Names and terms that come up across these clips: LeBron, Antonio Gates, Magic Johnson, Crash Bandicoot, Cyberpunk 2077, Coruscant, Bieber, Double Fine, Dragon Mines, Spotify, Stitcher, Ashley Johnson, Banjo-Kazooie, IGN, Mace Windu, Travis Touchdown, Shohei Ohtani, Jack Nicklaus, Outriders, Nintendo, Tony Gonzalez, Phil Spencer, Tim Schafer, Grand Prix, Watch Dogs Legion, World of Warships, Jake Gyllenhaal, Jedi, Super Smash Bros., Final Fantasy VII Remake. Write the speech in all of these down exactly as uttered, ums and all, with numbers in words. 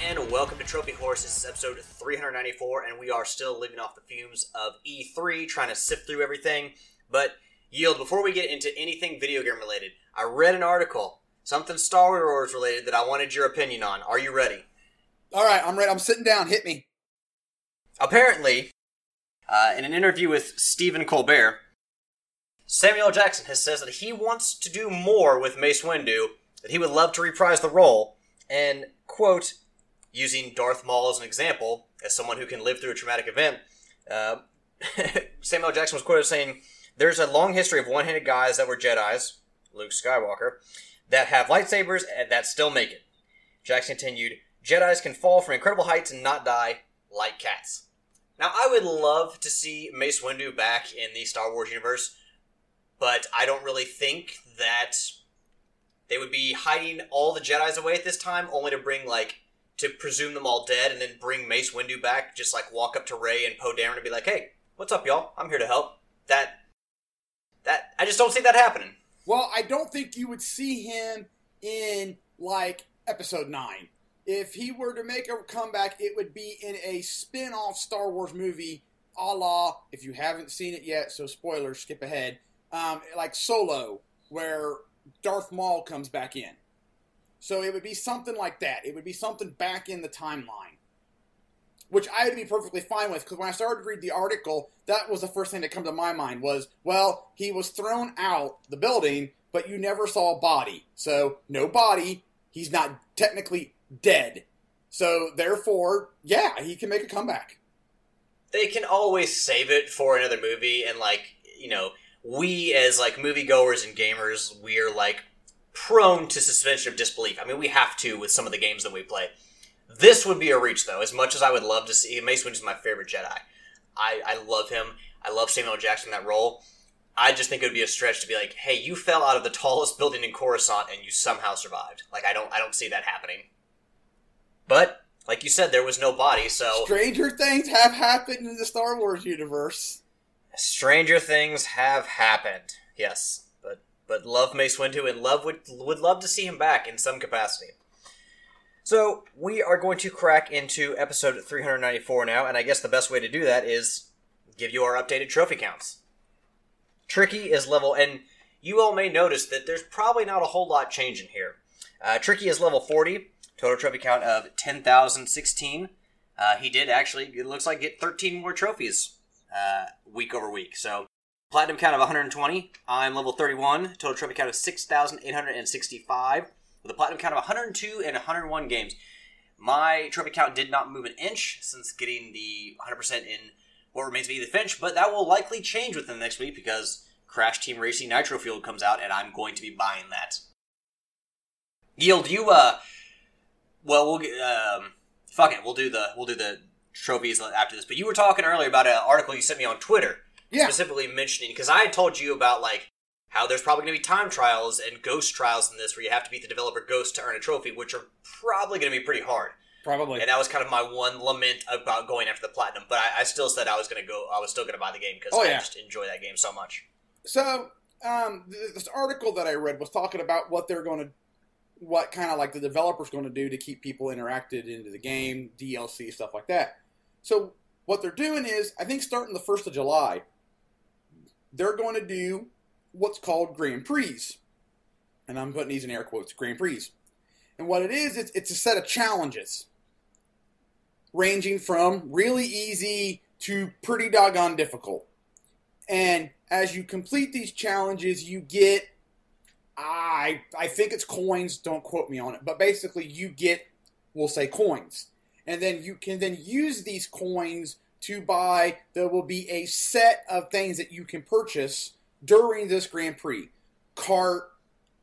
And welcome to Trophy Horse. This is episode three ninety-four, and we are still living off the fumes of E three, trying to sift through everything. But, Yield, before we get into anything video game related, I read an article, something Star Wars related, that I wanted your opinion on. Are you ready? Alright, I'm ready. I'm sitting down. Hit me. Apparently, uh, in an interview with Stephen Colbert, Samuel Jackson has said that he wants to do more with Mace Windu, that he would love to reprise the role, and, quote, using Darth Maul as an example, as someone who can live through a traumatic event, uh, Samuel Jackson was quoted as saying, "There's a long history of one-handed guys that were Jedis, Luke Skywalker, that have lightsabers and that still make it." Jackson continued, "Jedis can fall from incredible heights and not die like cats." Now, I would love to see Mace Windu back in the Star Wars universe, but I don't really think that they would be hiding all the Jedis away at this time, only to bring, like, to presume them all dead and then bring Mace Windu back, just like walk up to Rey and Poe Dameron and be like, "Hey, what's up, y'all? I'm here to help." That, that, I just don't see that happening. Well, I don't think you would see him in, like, episode nine. If he were to make a comeback, it would be in a spin-off Star Wars movie, a la, if you haven't seen it yet, so spoilers, skip ahead, um, like Solo, where Darth Maul comes back in. So it would be something like that. It would be something back in the timeline, which I would be perfectly fine with, because when I started to read the article, that was the first thing that came to my mind was, well, he was thrown out the building, but you never saw a body. So no body, he's not technically dead. So therefore, yeah, he can make a comeback. They can always save it for another movie, and, like, you know, we as, like, moviegoers and gamers, we're, like, prone to suspension of disbelief. I mean, we have to with some of the games that we play. This would be a reach, though, as much as I would love to see. Mace Windu is my favorite Jedi. I, I love him. I love Samuel Jackson in that role. I just think it would be a stretch to be like, "Hey, you fell out of the tallest building in Coruscant and you somehow survived." Like, I don't, I don't see that happening. But, like you said, there was no body, so... Stranger things have happened in the Star Wars universe. Stranger things have happened. Yes. But love Mace Windu and love would would love to see him back in some capacity. So we are going to crack into episode three ninety-four now, and I guess the best way to do that is give you our updated trophy counts. Tricky is level, and you all may notice that there's probably not a whole lot changing here. Uh, Tricky is level forty, total trophy count of ten thousand sixteen. Uh, he did actually, it looks like, get thirteen more trophies uh, week over week, so... Platinum count of one hundred twenty. I'm level thirty-one. Total trophy count of six thousand eight hundred sixty-five. With a platinum count of one hundred two and one hundred one games. My trophy count did not move an inch since getting the one hundred percent in what remains of Edith Finch, but that will likely change within the next week because Crash Team Racing Nitro Fuel comes out, and I'm going to be buying that. Yield, you, uh... Well, we'll get, um... Fuck it, we'll do the, we'll do the trophies after this, but you were talking earlier about an article you sent me on Twitter. Yeah. Specifically mentioning, because I had told you about, like, how there's probably going to be time trials and ghost trials in this where you have to beat the developer Ghost to earn a trophy, which are probably going to be pretty hard. Probably. And that was kind of my one lament about going after the platinum, but I, I still said I was going to go, I was still going to buy the game because oh, yeah. I just enjoy that game so much. So, um, this article that I read was talking about what they're going to, what kind of, like, the developer's going to do to keep people interacted into the game, D L C, stuff like that. So, what they're doing is, I think starting the first of July... they're going to do what's called Grand Prix. And I'm putting these in air quotes, Grand Prix. And what it is, it's, it's a set of challenges. Ranging from really easy to pretty doggone difficult. And as you complete these challenges, you get... I I think it's coins, don't quote me on it. But basically, you get, we'll say, coins. And then you can then use these coins... to buy, there will be a set of things that you can purchase during this Grand Prix. Cart,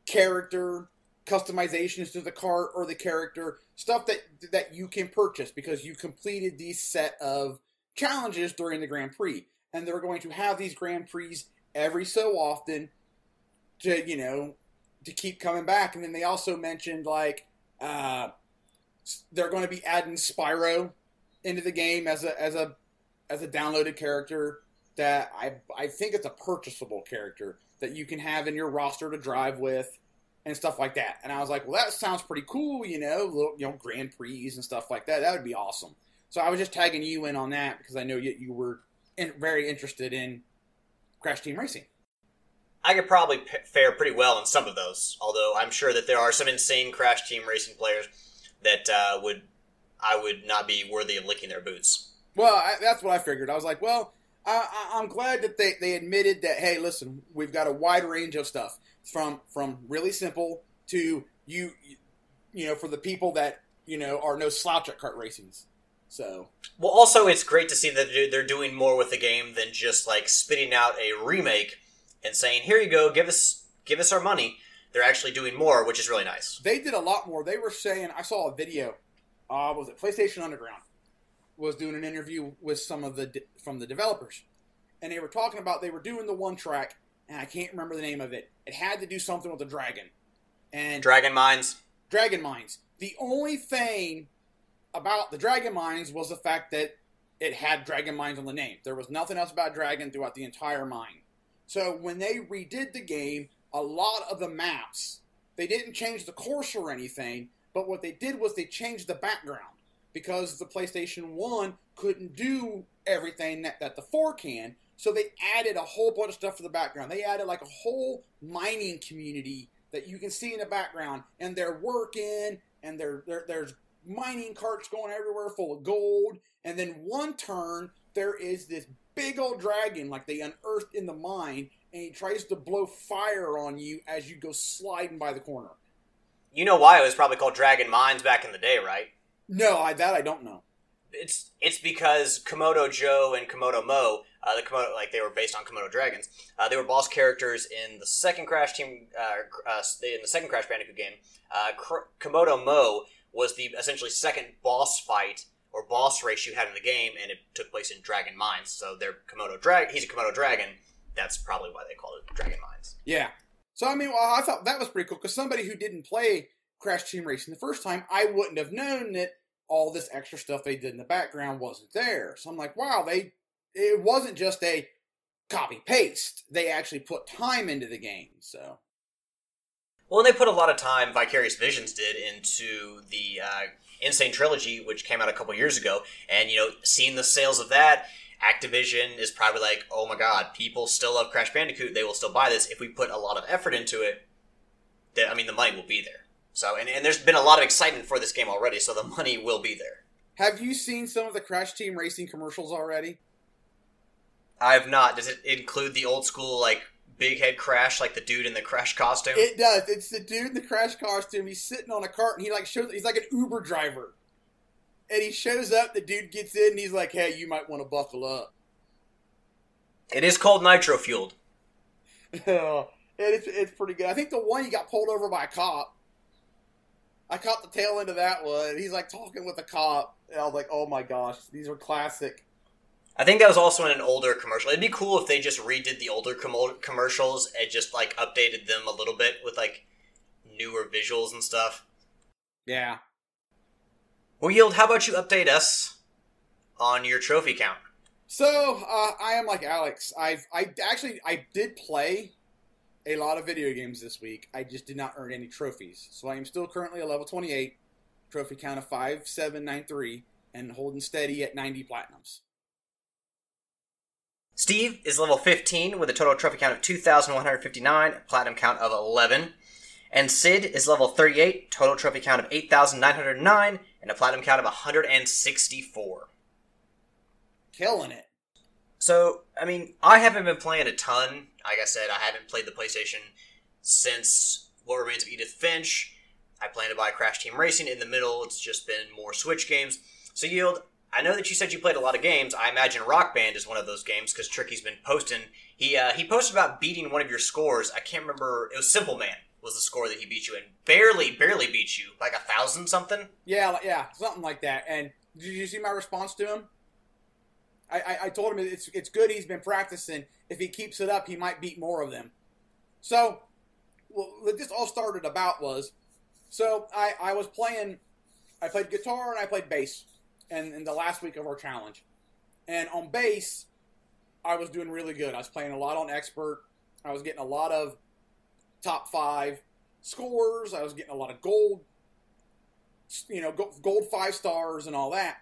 character customizations to the cart or the character, stuff that that you can purchase because you completed these set of challenges during the Grand Prix. And they're going to have these Grand Prix every so often to, you know, to keep coming back. And then they also mentioned, like, uh, they're going to be adding Spyro into the game as a as a as a downloaded character that I I think it's a purchasable character that you can have in your roster to drive with and stuff like that. And I was like, well, that sounds pretty cool, you know, little, you know, Grand Prix and stuff like that. That would be awesome. So I was just tagging you in on that because I know you, you were in, very interested in Crash Team Racing. I could probably p- fare pretty well in some of those, although I'm sure that there are some insane Crash Team Racing players that uh, would I would not be worthy of licking their boots. Well, I, that's what I figured. I was like, well, I, I'm glad that they, they admitted that, hey, listen, we've got a wide range of stuff from from really simple to, you you know, for the people that, you know, are no slouch at kart racings. So, well, also, it's great to see that they're doing more with the game than just, like, spitting out a remake and saying, here you go, give us give us our money. They're actually doing more, which is really nice. They did a lot more. They were saying, I saw a video, uh, was it PlayStation Underground? Was doing an interview with some of the de- from the developers, and they were talking about they were doing the one track, and I can't remember the name of it. It had to do something with the dragon, and Dragon Mines. Dragon Mines. The only thing about the Dragon Mines was the fact that it had Dragon Mines on the name. There was nothing else about dragon throughout the entire mine. So when they redid the game, a lot of the maps, they didn't change the course or anything, but what they did was they changed the background. Because the PlayStation one couldn't do everything that, that the four can, so they added a whole bunch of stuff for the background. They added like a whole mining community that you can see in the background, and they're working, and they're, they're, there's mining carts going everywhere full of gold, and then one turn, there is this big old dragon like they unearthed in the mine, and he tries to blow fire on you as you go sliding by the corner. You know why it was probably called Dragon Mines back in the day, right? No, I, that I don't know. It's it's because Komodo Joe and Komodo Mo, uh, the Komodo, like they were based on Komodo dragons. Uh, they were boss characters in the second Crash Team, uh, uh, in the second Crash Bandicoot game. Uh, Komodo Mo was the essentially second boss fight or boss race you had in the game, and it took place in Dragon Mines. So they're Komodo drag. He's a Komodo dragon. That's probably why they called it Dragon Mines. Yeah. So I mean, well, I thought that was pretty cool because somebody who didn't play Crash Team Racing the first time, I wouldn't have known that all this extra stuff they did in the background wasn't there. So I'm like, wow, they it wasn't just a copy-paste. They actually put time into the game, so. Well, and they put a lot of time, Vicarious Visions did, into the uh, Insane Trilogy, which came out a couple years ago. And, you know, seeing the sales of that, Activision is probably like, oh my god, people still love Crash Bandicoot. They will still buy this. If we put a lot of effort into it, then, I mean, the money will be there. So, and, and there's been a lot of excitement for this game already, so the money will be there. Have you seen some of the Crash Team Racing commercials already? I have not. Does it include the old school, like, big head Crash, like the dude in the Crash costume? It does. It's the dude in the Crash costume. He's sitting on a cart, and he like shows, he's like an Uber driver. And he shows up, the dude gets in, and he's like, hey, you might want to buckle up. It is called Nitro Fueled. Oh, it's, it's pretty good. I think the one he got pulled over by a cop. I caught the tail end of that one. He's, like, talking with a cop. And I was like, oh, my gosh. These are classic. I think that was also in an older commercial. It'd be cool if they just redid the older com- commercials and just, like, updated them a little bit with, like, newer visuals and stuff. Yeah. Well, Yield, how about you update us on your trophy count? So, uh, I am like Alex. I've, I actually, I did play a lot of video games this week. I just did not earn any trophies. So I am still currently a level twenty-eight, trophy count of five seven nine three, and holding steady at ninety platinums. Steve is level fifteen with a total trophy count of two thousand one hundred fifty-nine, platinum count of eleven. And Sid is level thirty-eight, total trophy count of eight thousand nine hundred nine, and a platinum count of one hundred sixty-four. Killing it. So, I mean, I haven't been playing a ton. Like I said, I haven't played the PlayStation since What Remains of Edith Finch. I plan to buy Crash Team Racing in the middle. It's just been more Switch games. So, Yield, I know that you said you played a lot of games. I imagine Rock Band is one of those games because Tricky's been posting. He uh, he posted about beating one of your scores. I can't remember. It was Simple Man. was the score that he beat you in. Barely, barely beat you. Like a thousand something? Yeah, yeah, something like that. And did you see my response to him? I, I, I told him it's it's good he's been practicing. If he keeps it up, he might beat more of them. So, well, what this all started about was, so I, I was playing, I played guitar and I played bass in, in the last week of our challenge. And on bass, I was doing really good. I was playing a lot on expert. I was getting a lot of top five scores. I was getting a lot of gold, you know, gold five stars and all that.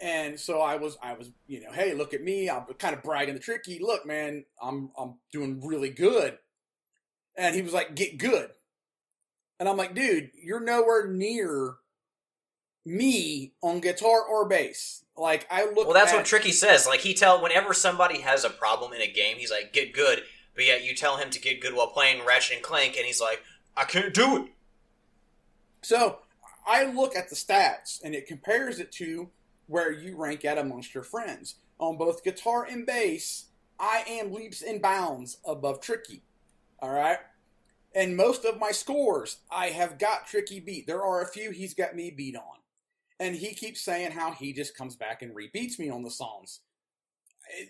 And so I was, I was, you know, hey, look at me. I'm kind of bragging to Tricky. Look, man, I'm, I'm doing really good. And he was like, get good. And I'm like, dude, you're nowhere near me on guitar or bass. Like, I look Well, that's at- what Tricky says. Like, he tell whenever somebody has a problem in a game, he's like, get good. But yet you tell him to get good while playing Ratchet and Clank, and he's like, I can't do it. So, I look at the stats, and it compares it to where you rank at amongst your friends. On both guitar and bass, I am leaps and bounds above Tricky. All right? And most of my scores, I have got Tricky beat. There are a few he's got me beat on. And he keeps saying how he just comes back and rebeats me on the songs.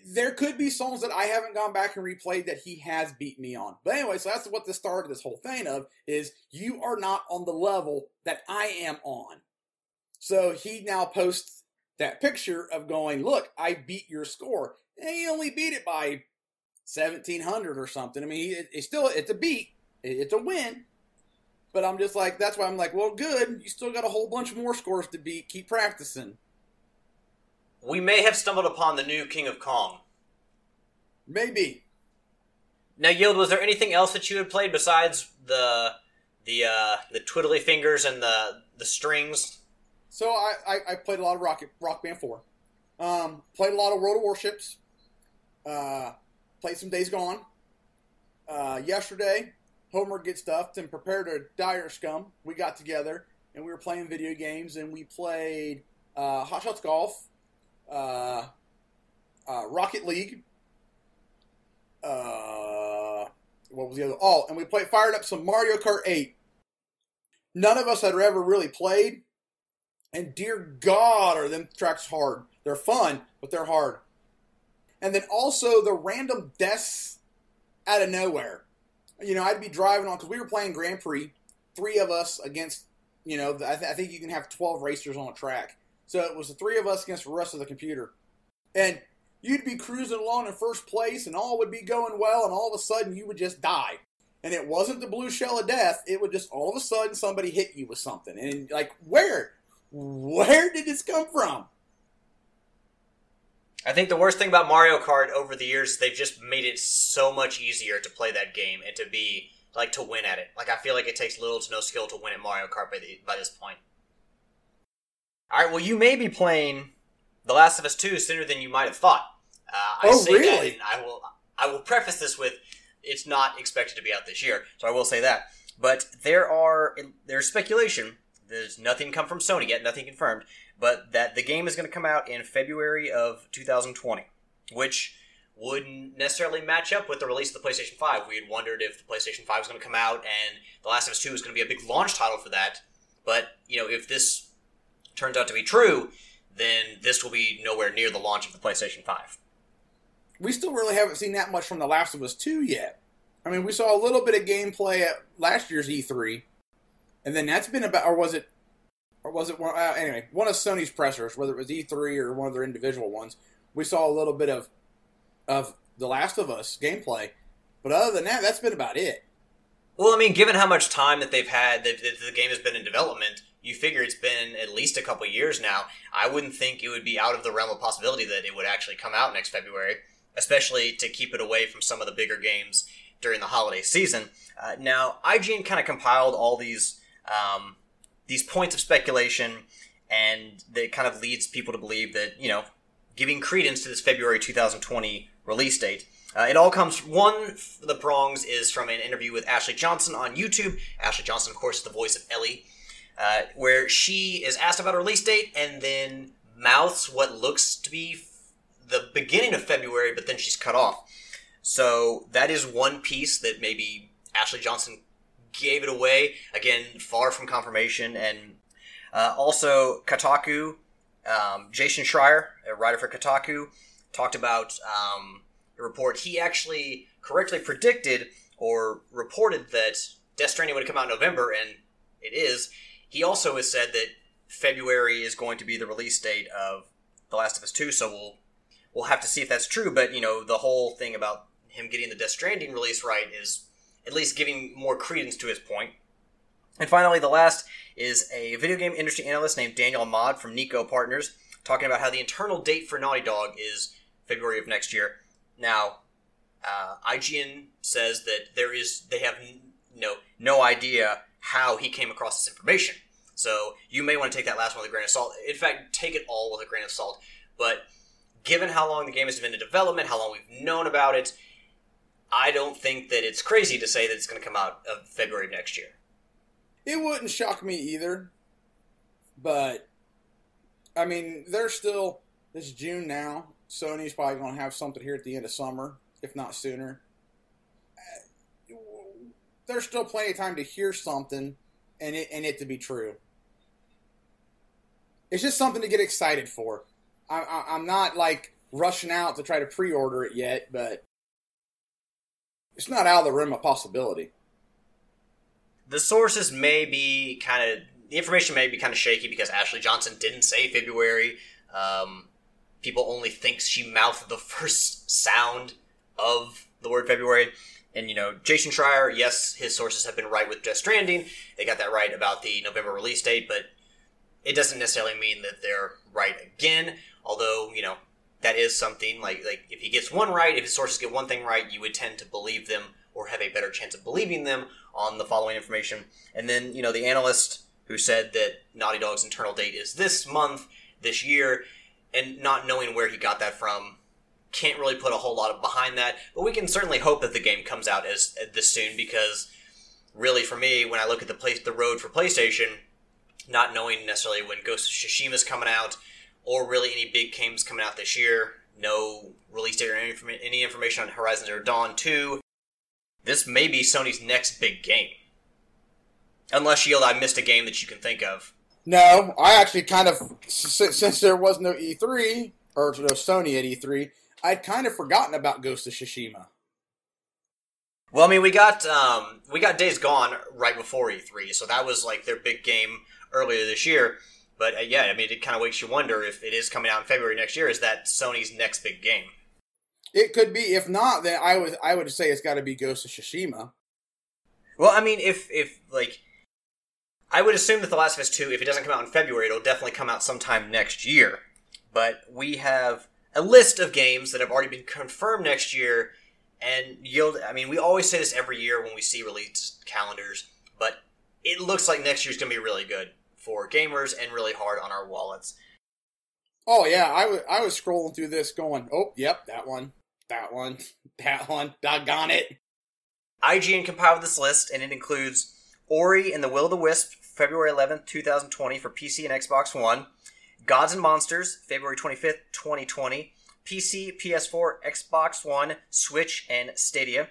There could be songs that I haven't gone back and replayed that he has beat me on. But anyway, so that's what the start of this whole thing of is you are not on the level that I am on. So he now posts that picture of going, look, I beat your score. And he only beat it by seventeen hundred or something. I mean, it's still, it's a beat. It's a win. But I'm just like, that's why I'm like, well, good. You still got a whole bunch more scores to beat. Keep practicing. We may have stumbled upon the new King of Kong. Maybe. Now, Yield, was there anything else that you had played besides the the uh, the twiddly fingers and the the strings? So I, I, I played a lot of Rocket, Rock Band four. Um, played a lot of World of Warships. Uh, played some Days Gone. Uh, yesterday, Homer Gets Stuffed and Prepare to Dire Scum. We got together, and we were playing video games, and we played uh, Hot Shots Golf, uh, uh, Rocket League. Uh, what was the other? Oh, and we played, fired up some Mario Kart eight. None of us had ever really played, and dear God, are them tracks hard. They're fun, but they're hard. And then also the random deaths out of nowhere. You know, I'd be driving on, because we were playing Grand Prix, three of us against, you know, I, th- I think you can have twelve racers on a track. So it was the three of us against the rest of the computer. And you'd be cruising along in first place, and all would be going well, and all of a sudden you would just die. And it wasn't the blue shell of death, it would just, all of a sudden, somebody hit you with something. And, like, where? Where did this come from? I think the worst thing about Mario Kart over the years is they've just made it so much easier to play that game and to be, like, to win at it. Like, I feel like it takes little to no skill to win at Mario Kart by, the, by this point. Alright, well, you may be playing The Last of Us two sooner than you might have thought. Uh, I oh, say really? That, and I will, I will preface this with, it's not expected to be out this year, so I will say that. But there are, there's speculation, there's nothing come from Sony yet, nothing confirmed, but that the game is going to come out in February of two thousand twenty, which wouldn't necessarily match up with the release of the PlayStation five. We had wondered if the PlayStation five was going to come out, and The Last of Us two was going to be a big launch title for that. But, you know, if this turns out to be true, then this will be nowhere near the launch of the PlayStation five. We still really haven't seen that much from The Last of Us two yet. I mean, we saw a little bit of gameplay at last year's E three, and then that's been about, or was it, Or was it, one, uh, anyway, one of Sony's pressers, whether it was E three or one of their individual ones, we saw a little bit of of The Last of Us gameplay. But other than that, that's been about it. Well, I mean, given how much time that they've had, that the game has been in development, you figure it's been at least a couple years now. I wouldn't think it would be out of the realm of possibility that it would actually come out next February, especially to keep it away from some of the bigger games during the holiday season. Uh, now, I G N kind of compiled all these... Um, these points of speculation, and that kind of leads people to believe that, you know, giving credence to this February two thousand twenty release date. Uh, it all comes, one of the prongs is from an interview with Ashley Johnson on YouTube. Ashley Johnson, of course, is the voice of Ellie, uh, where she is asked about a release date and then mouths what looks to be f- the beginning of February, but then she's cut off. So that is one piece that maybe Ashley Johnson gave it away. Again, far from confirmation. And uh, also, Kotaku, um, Jason Schreier, a writer for Kotaku, talked about um, a report. He actually correctly predicted or reported that Death Stranding would come out in November, and it is. He also has said that February is going to be the release date of The Last of Us two, so we'll we'll have to see if that's true. But, you know, the whole thing about him getting the Death Stranding release right is at least giving more credence to his point. And finally, the last is a video game industry analyst named Daniel Ahmad from Nico Partners, talking about how the internal date for Naughty Dog is February of next year. Now, uh, I G N says that there is they have you know, no idea how he came across this information. So you may want to take that last one with a grain of salt. In fact, take it all with a grain of salt. But given how long the game has been in development, how long we've known about it, I don't think that it's crazy to say that it's going to come out of February of next year. It wouldn't shock me either. But, I mean, there's still, it's June now. Sony's probably going to have something here at the end of summer, if not sooner. There's still plenty of time to hear something and it, and it to be true. It's just something to get excited for. I, I, I'm not, like, rushing out to try to pre-order it yet, but it's not out of the realm of possibility. The sources may be kind of... The information may be kind of shaky because Ashley Johnson didn't say February. Um, people only think she mouthed the first sound of the word February. And, you know, Jason Schreier, yes, his sources have been right with Death Stranding. They got that right about the November release date, but it doesn't necessarily mean that they're right again. Although, you know, that is something. Like, like if he gets one right, if his sources get one thing right, you would tend to believe them or have a better chance of believing them on the following information. And then, you know, the analyst who said that Naughty Dog's internal date is this month, this year, and not knowing where he got that from, can't really put a whole lot behind that, but we can certainly hope that the game comes out as, as this soon, because really for me, when I look at the place, the road for PlayStation, not knowing necessarily when Ghost of Tsushima's coming out, or really any big games coming out this year, no release date or any, any information on Horizon Zero Dawn two, this may be Sony's next big game. Unless, Yield, I missed a game that you can think of. No, I actually kind of, since, since there was no E three, or no Sony at E three, I'd kind of forgotten about Ghost of Tsushima. Well, I mean, we got um, we got Days Gone right before E three, so that was like their big game earlier this year. But uh, yeah, I mean, it kind of makes you wonder if it is coming out in February next year. Is that Sony's next big game? It could be. If not, then I would I would say it's got to be Ghost of Tsushima. Well, I mean, if if like, I would assume that The Last of Us two, if it doesn't come out in February, it'll definitely come out sometime next year. But we have a list of games that have already been confirmed next year, and Yield, I mean, we always say this every year when we see release calendars, but it looks like next year's going to be really good for gamers and really hard on our wallets. Oh, yeah, I, w- I was scrolling through this going, oh, yep, that one, that one, that one, doggone it. I G N compiled this list, and it includes Ori and the Will of the Wisp, February eleventh, twenty twenty, for P C and Xbox One. Gods and Monsters, February twenty-fifth, twenty twenty, P C, P S four, Xbox One, Switch, and Stadia.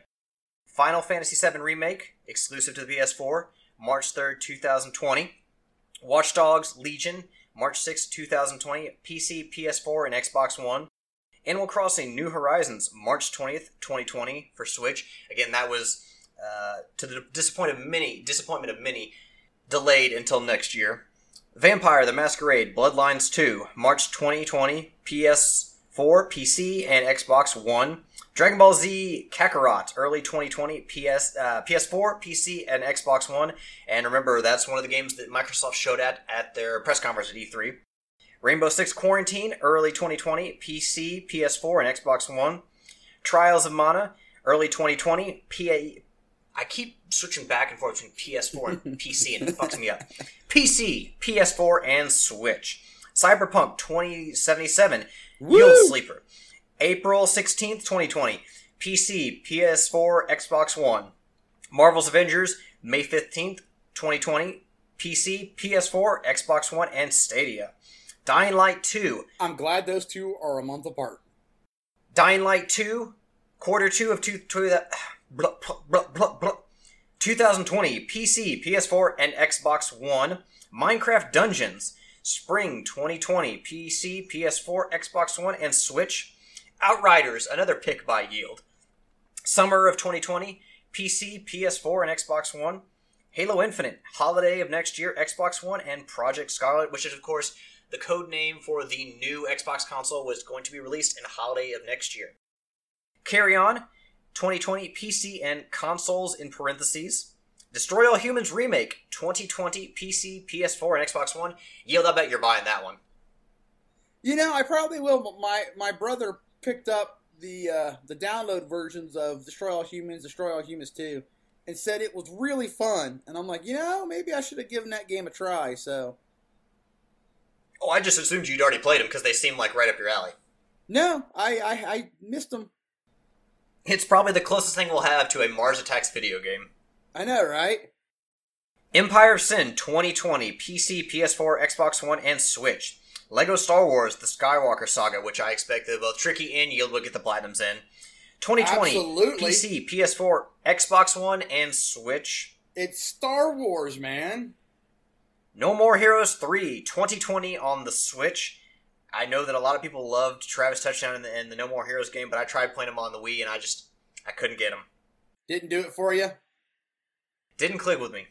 Final Fantasy seven Remake, exclusive to the P S four, March third, twenty twenty. Watch Dogs Legion, March sixth, twenty twenty, P C, P S four, and Xbox One. Animal Crossing New Horizons, March twentieth, twenty twenty, for Switch. Again, that was, uh, to the disappointment of many, disappointment of many, delayed until next year. Vampire the Masquerade Bloodlines two, March twenty twenty, P S four, P C, and Xbox One. Dragon Ball Z Kakarot, early twenty twenty, P S, uh, P S four, P C, and Xbox One. And remember, that's one of the games that Microsoft showed at at their press conference at E three. Rainbow Six Quarantine, early twenty twenty, P C, P S four, and Xbox One. Trials of Mana, early twenty twenty, P A... I keep switching back and forth between P S four and P C, and it fucks me up. P C, P S four, and Switch. Cyberpunk twenty seventy-seven, Woo! Yield Sleeper. April sixteenth, twenty twenty. P C, P S four, Xbox One. Marvel's Avengers, May fifteenth, twenty twenty. P C, P S four, Xbox One, and Stadia. Dying Light two. I'm glad those two are a month apart. Dying Light two, quarter two of two... two that, blah, blah, blah, blah, blah. twenty twenty, P C, P S four, and Xbox One. Minecraft Dungeons, Spring twenty twenty, P C, P S four, Xbox One, and Switch. Outriders, another pick by Yield. Summer of twenty twenty, P C, P S four, and Xbox One. Halo Infinite, holiday of next year, Xbox One, and Project Scarlett, which is, of course, the code name for the new Xbox console, was going to be released in holiday of next year. Carry On, twenty twenty, P C and consoles in parentheses. Destroy All Humans Remake, twenty twenty, P C, P S four, and Xbox One. Yield, I bet you're buying that one. You know, I probably will, but my, my brother picked up the uh, the download versions of Destroy All Humans, Destroy All Humans two, and said it was really fun. And I'm like, you know, maybe I should have given that game a try, so. Oh, I just assumed you'd already played them because they seem like right up your alley. No, I, I, I missed them. It's probably the closest thing we'll have to a Mars Attacks video game. I know, right? Empire of Sin twenty twenty, P C, P S four, Xbox One, and Switch. Lego Star Wars, The Skywalker Saga, which I expect that both Tricky and Yield would get the Platinums in. twenty twenty, absolutely. P C, P S four, Xbox One, and Switch. It's Star Wars, man. No More Heroes three, twenty twenty on the Switch. I know that a lot of people loved Travis Touchdown and the, and the No More Heroes game, but I tried playing them on the Wii, and I just, I couldn't get them. Didn't do it for you? Didn't click with me.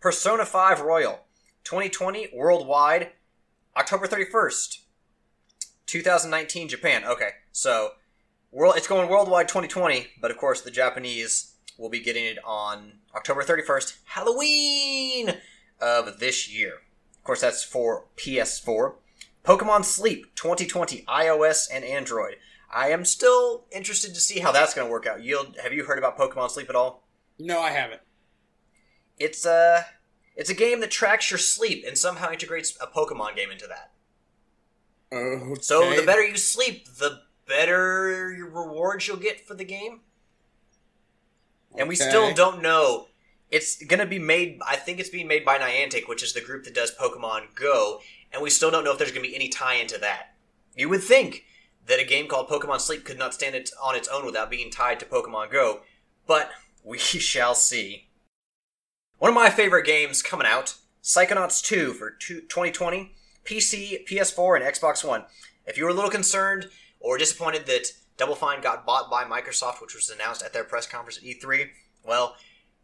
Persona five Royal, twenty twenty, worldwide, October thirty-first, two thousand nineteen, Japan. Okay, so world, it's going worldwide twenty twenty, but of course the Japanese will be getting it on October thirty-first, Halloween of this year. Of course, that's for P S four. Pokemon Sleep, twenty twenty, iOS and Android. I am still interested to see how that's going to work out. Yield, have you heard about Pokemon Sleep at all? No, I haven't. It's a, it's a game that tracks your sleep and somehow integrates a Pokemon game into that. Okay. So the better you sleep, the better rewards you'll get for the game. And okay. We still don't know. It's going to be made, I think it's being made by Niantic, which is the group that does Pokemon Go, and we still don't know if there's going to be any tie-in to that. You would think that a game called Pokemon Sleep could not stand on its own without being tied to Pokemon Go, but we shall see. One of my favorite games coming out, Psychonauts two for twenty twenty, P C, P S four, and Xbox One. If you were a little concerned or disappointed that Double Fine got bought by Microsoft, which was announced at their press conference at E three, well,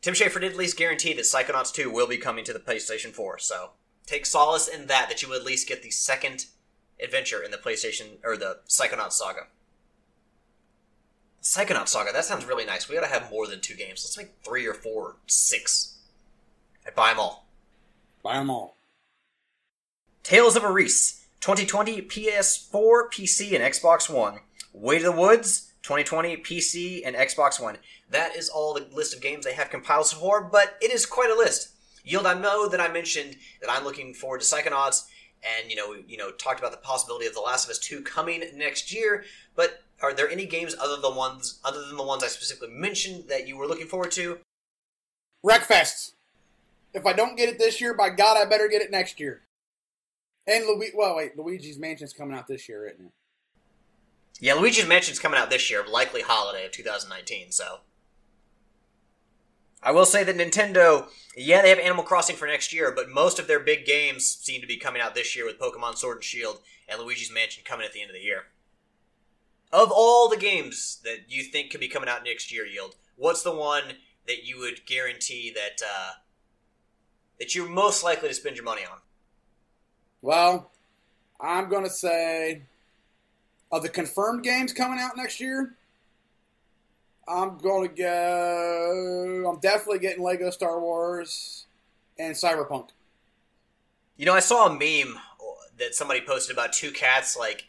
Tim Schafer did at least guarantee that Psychonauts two will be coming to the PlayStation four, so take solace in that, that you will at least get the second adventure in the PlayStation, or the Psychonauts Saga. Psychonauts Saga, that sounds really nice. We ought to have more than two games. Let's make three or four or six. I'd buy them all. Buy them all. Tales of Arise, twenty twenty, P S four, P C, and Xbox One. Way to the Woods, twenty twenty, P C, and Xbox One. That is all the list of games they have compiled so far, but it is quite a list. Yield, I know that I mentioned that I'm looking forward to Psychonauts, and, you know, we, you know, talked about the possibility of The Last of Us two coming next year, but are there any games other than, ones, other than the ones I specifically mentioned that you were looking forward to? Wreckfest. If I don't get it this year, by God, I better get it next year. And, Lu- well, wait, Luigi's Mansion's coming out this year, isn't it? Yeah, Luigi's Mansion's coming out this year, likely holiday of two thousand nineteen, so. I will say that Nintendo, yeah, they have Animal Crossing for next year, but most of their big games seem to be coming out this year with Pokemon Sword and Shield and Luigi's Mansion coming at the end of the year. Of all the games that you think could be coming out next year, Yield, what's the one that you would guarantee that, uh, that you're most likely to spend your money on? Well, I'm going to say, of the confirmed games coming out next year, I'm going to go... I'm definitely getting Lego Star Wars and Cyberpunk. You know, I saw a meme that somebody posted about two cats, like,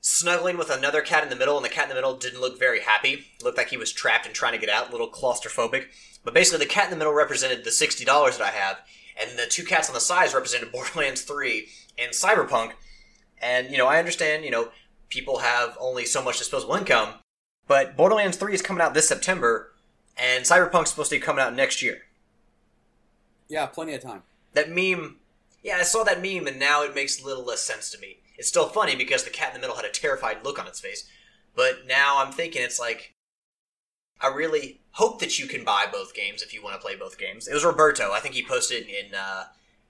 snuggling with another cat in the middle, and the cat in the middle didn't look very happy. It looked like he was trapped and trying to get out, a little claustrophobic. But basically, the cat in the middle represented the sixty dollars that I have, and the two cats on the sides represented Borderlands three and Cyberpunk. And, you know, I understand, you know, people have only so much disposable income, but Borderlands three is coming out this September, and Cyberpunk's supposed to be coming out next year. Yeah, plenty of time. That meme, yeah, I saw that meme, and now it makes a little less sense to me. It's still funny because the cat in the middle had a terrified look on its face, but now I'm thinking it's like, I really hope that you can buy both games if you want to play both games. It was Roberto. I think he posted in uh,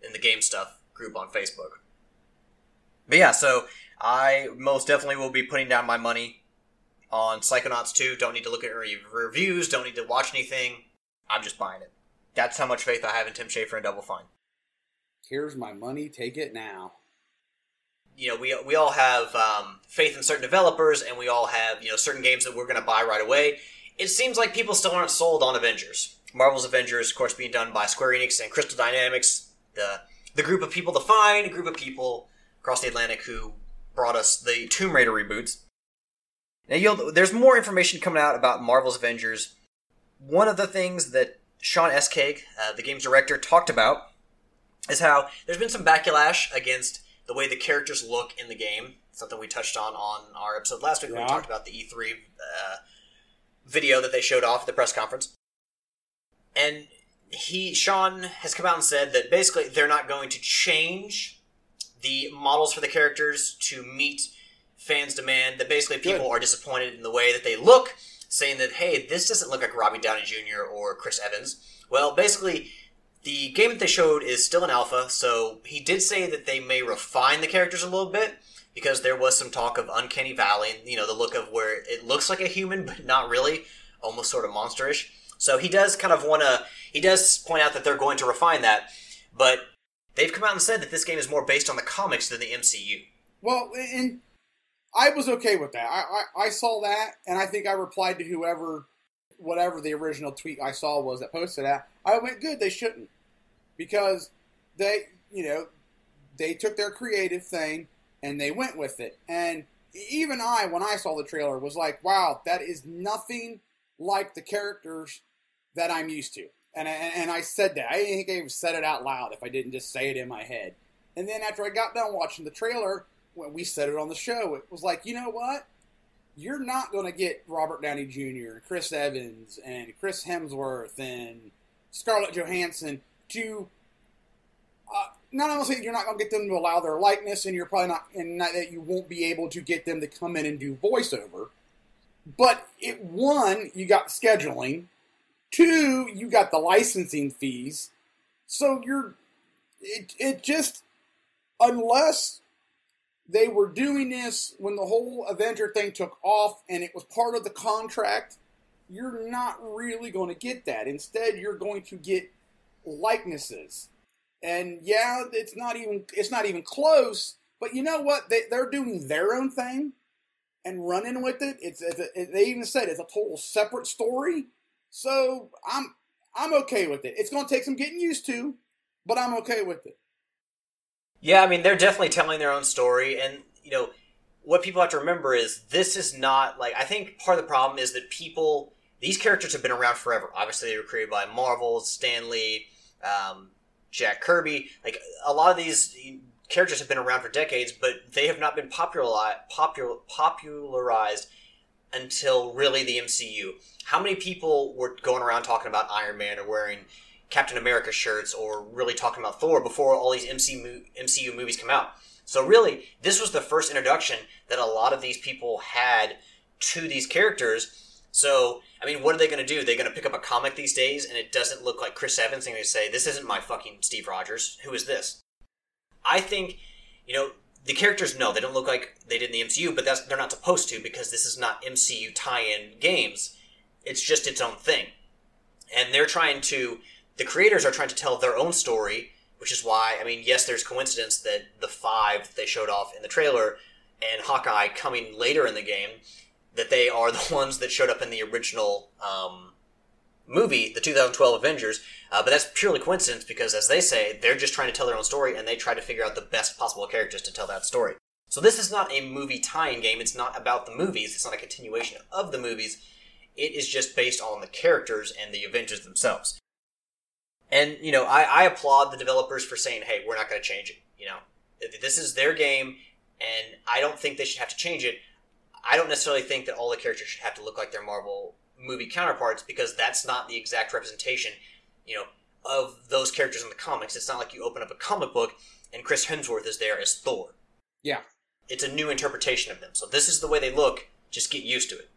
in the Game Stuff group on Facebook. But yeah, so I most definitely will be putting down my money on Psychonauts two. Don't need to look at any reviews. Don't need to watch anything. I'm just buying it. That's how much faith I have in Tim Schafer and Double Fine. Here's my money. Take it now. You know, we we all have um, faith in certain developers, and we all have, you know, certain games that we're going to buy right away. It seems like people still aren't sold on Avengers. Marvel's Avengers, of course, being done by Square Enix and Crystal Dynamics, the the group of people to find, a group of people across the Atlantic who brought us the Tomb Raider reboots. Now, you'll, there's more information coming out about Marvel's Avengers. One of the things that Sean S. Cage, uh, the game's director, talked about is how there's been some backlash against the way the characters look in the game. Something we touched on on our episode last week when yeah. we talked about the E three uh, video that they showed off at the press conference. And he, Sean has come out and said that basically they're not going to change the models for the characters to meet fans' demand, that basically people Good. are disappointed in the way that they look, saying that, hey, this doesn't look like Robbie Downey Junior or Chris Evans. Well, basically, the game that they showed is still in alpha, so he did say that they may refine the characters a little bit, because there was some talk of Uncanny Valley, and, you know, the look of where it looks like a human, but not really, almost sort of monsterish. So he does kind of want to, he does point out that they're going to refine that, but they've come out and said that this game is more based on the comics than the M C U. Well, and I was okay with that. I, I, I saw that, and I think I replied to whoever, whatever the original tweet I saw was that posted that. I went, good, they shouldn't. Because they, you know, they took their creative thing, and they went with it. And even I, when I saw the trailer, was like, wow, that is nothing like the characters that I'm used to. And I, and I said that. I didn't think I even said it out loud if I didn't just say it in my head. And then after I got done watching the trailer, when we said it on the show, it was like, you know what? You're not going to get Robert Downey Junior and Chris Evans and Chris Hemsworth and Scarlett Johansson to uh, not only say you're not going to get them to allow their likeness, and you're probably not, and not that you won't be able to get them to come in and do voiceover. But it, one, you got scheduling. Two, you got the licensing fees. So you're it. It just unless. They were doing this when the whole Avenger thing took off and it was part of the contract. You're not really going to get that. Instead, you're going to get likenesses. And yeah, it's not even it's not even close, but you know what? They, they're doing their own thing and running with it. It's, it's a, they even said it's a total separate story. So I'm I'm okay with it. It's going to take some getting used to, but I'm okay with it. Yeah, I mean, they're definitely telling their own story, and, you know, what people have to remember is this is not, like, I think part of the problem is that people, these characters have been around forever. Obviously, they were created by Marvel, Stan Lee, um, Jack Kirby. Like, a lot of these characters have been around for decades, but they have not been popularized, popular, popularized until really the M C U. How many people were going around talking about Iron Man or wearing Captain America shirts or really talking about Thor before all these M C U movies come out? So really, this was the first introduction that a lot of these people had to these characters. So, I mean, what are they going to do? They're going to pick up a comic these days and it doesn't look like Chris Evans and they say, this isn't my fucking Steve Rogers. Who is this? I think, you know, the characters, no, they don't look like they did in the M C U, but that's, they're not supposed to because this is not M C U tie-in games. It's just its own thing. And they're trying to... The creators are trying to tell their own story, which is why, I mean, yes, there's coincidence that the five that they showed off in the trailer and Hawkeye coming later in the game, that they are the ones that showed up in the original um, movie, the two thousand twelve Avengers. Uh, but that's purely coincidence because, as they say, they're just trying to tell their own story and they try to figure out the best possible characters to tell that story. So this is not a movie tie-in game. It's not about the movies. It's not a continuation of the movies. It is just based on the characters and the Avengers themselves. And, you know, I, I applaud the developers for saying, hey, we're not going to change it, you know. This is their game, and I don't think they should have to change it. I don't necessarily think that all the characters should have to look like their Marvel movie counterparts because that's not the exact representation, you know, of those characters in the comics. It's not like you open up a comic book and Chris Hemsworth is there as Thor. Yeah. It's a new interpretation of them. So this is the way they look. Just get used to it.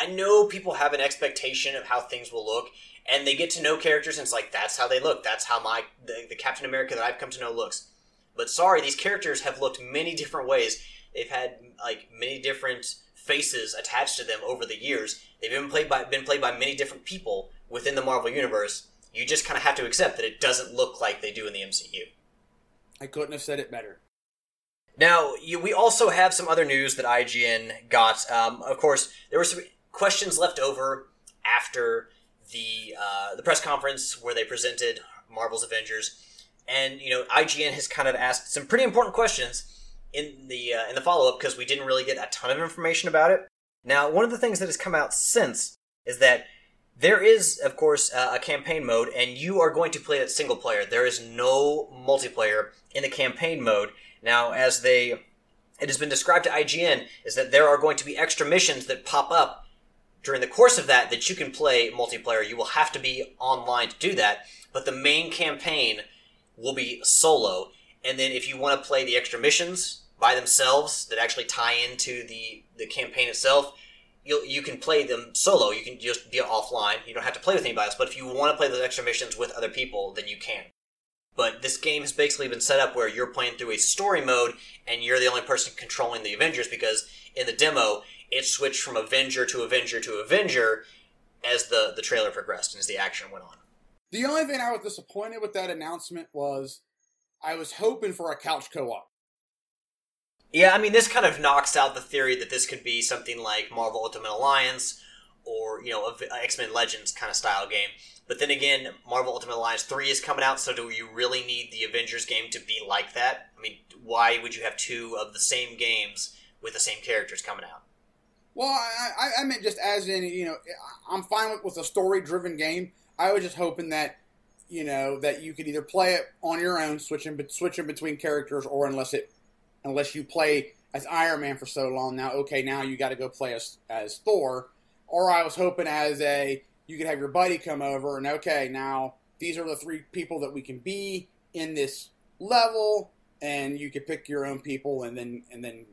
I know people have an expectation of how things will look, and they get to know characters, and it's like, that's how they look. That's how my the, the Captain America that I've come to know looks. But sorry, these characters have looked many different ways. They've had like many different faces attached to them over the years. They've been played by been played by many different people within the Marvel Universe. You just kind of have to accept that it doesn't look like they do in the M C U. I couldn't have said it better. Now, you, we also have some other news that I G N got. Um, of course, there were some questions left over after the uh, the press conference where they presented Marvel's Avengers. And, you know, I G N has kind of asked some pretty important questions in the uh, in the follow-up because we didn't really get a ton of information about it. Now, one of the things that has come out since is that there is, of course, uh, a campaign mode, and you are going to play that single player. There is no multiplayer in the campaign mode. Now, as they, it has been described to I G N, is that there are going to be extra missions that pop up during the course of that that you can play multiplayer. You will have to be online to do that, but the main campaign will be solo. And then if you want to play the extra missions by themselves that actually tie into the, the campaign itself, you you can play them solo. You can just be offline. You don't have to play with anybody else. But if you want to play those extra missions with other people, then you can. But this game has basically been set up where you're playing through a story mode and you're the only person controlling the Avengers, because in the demo, it switched from Avenger to Avenger to Avenger as the, the trailer progressed and as the action went on. The only thing I was disappointed with that announcement was I was hoping for a couch co-op. Yeah, I mean, this kind of knocks out the theory that this could be something like Marvel Ultimate Alliance or, you know, X-Men Legends kind of style game. But then again, Marvel Ultimate Alliance three is coming out, so do you really need the Avengers game to be like that? I mean, why would you have two of the same games with the same characters coming out? Well, I, I meant just as in, you know, I'm fine with, with a story-driven game. I was just hoping that, you know, that you could either play it on your own, switching switching between characters, or unless it, unless you play as Iron Man for so long now, okay, now you got to go play as as Thor. Or I was hoping as a, you could have your buddy come over and, okay, now these are the three people that we can be in this level, and you could pick your own people and then and then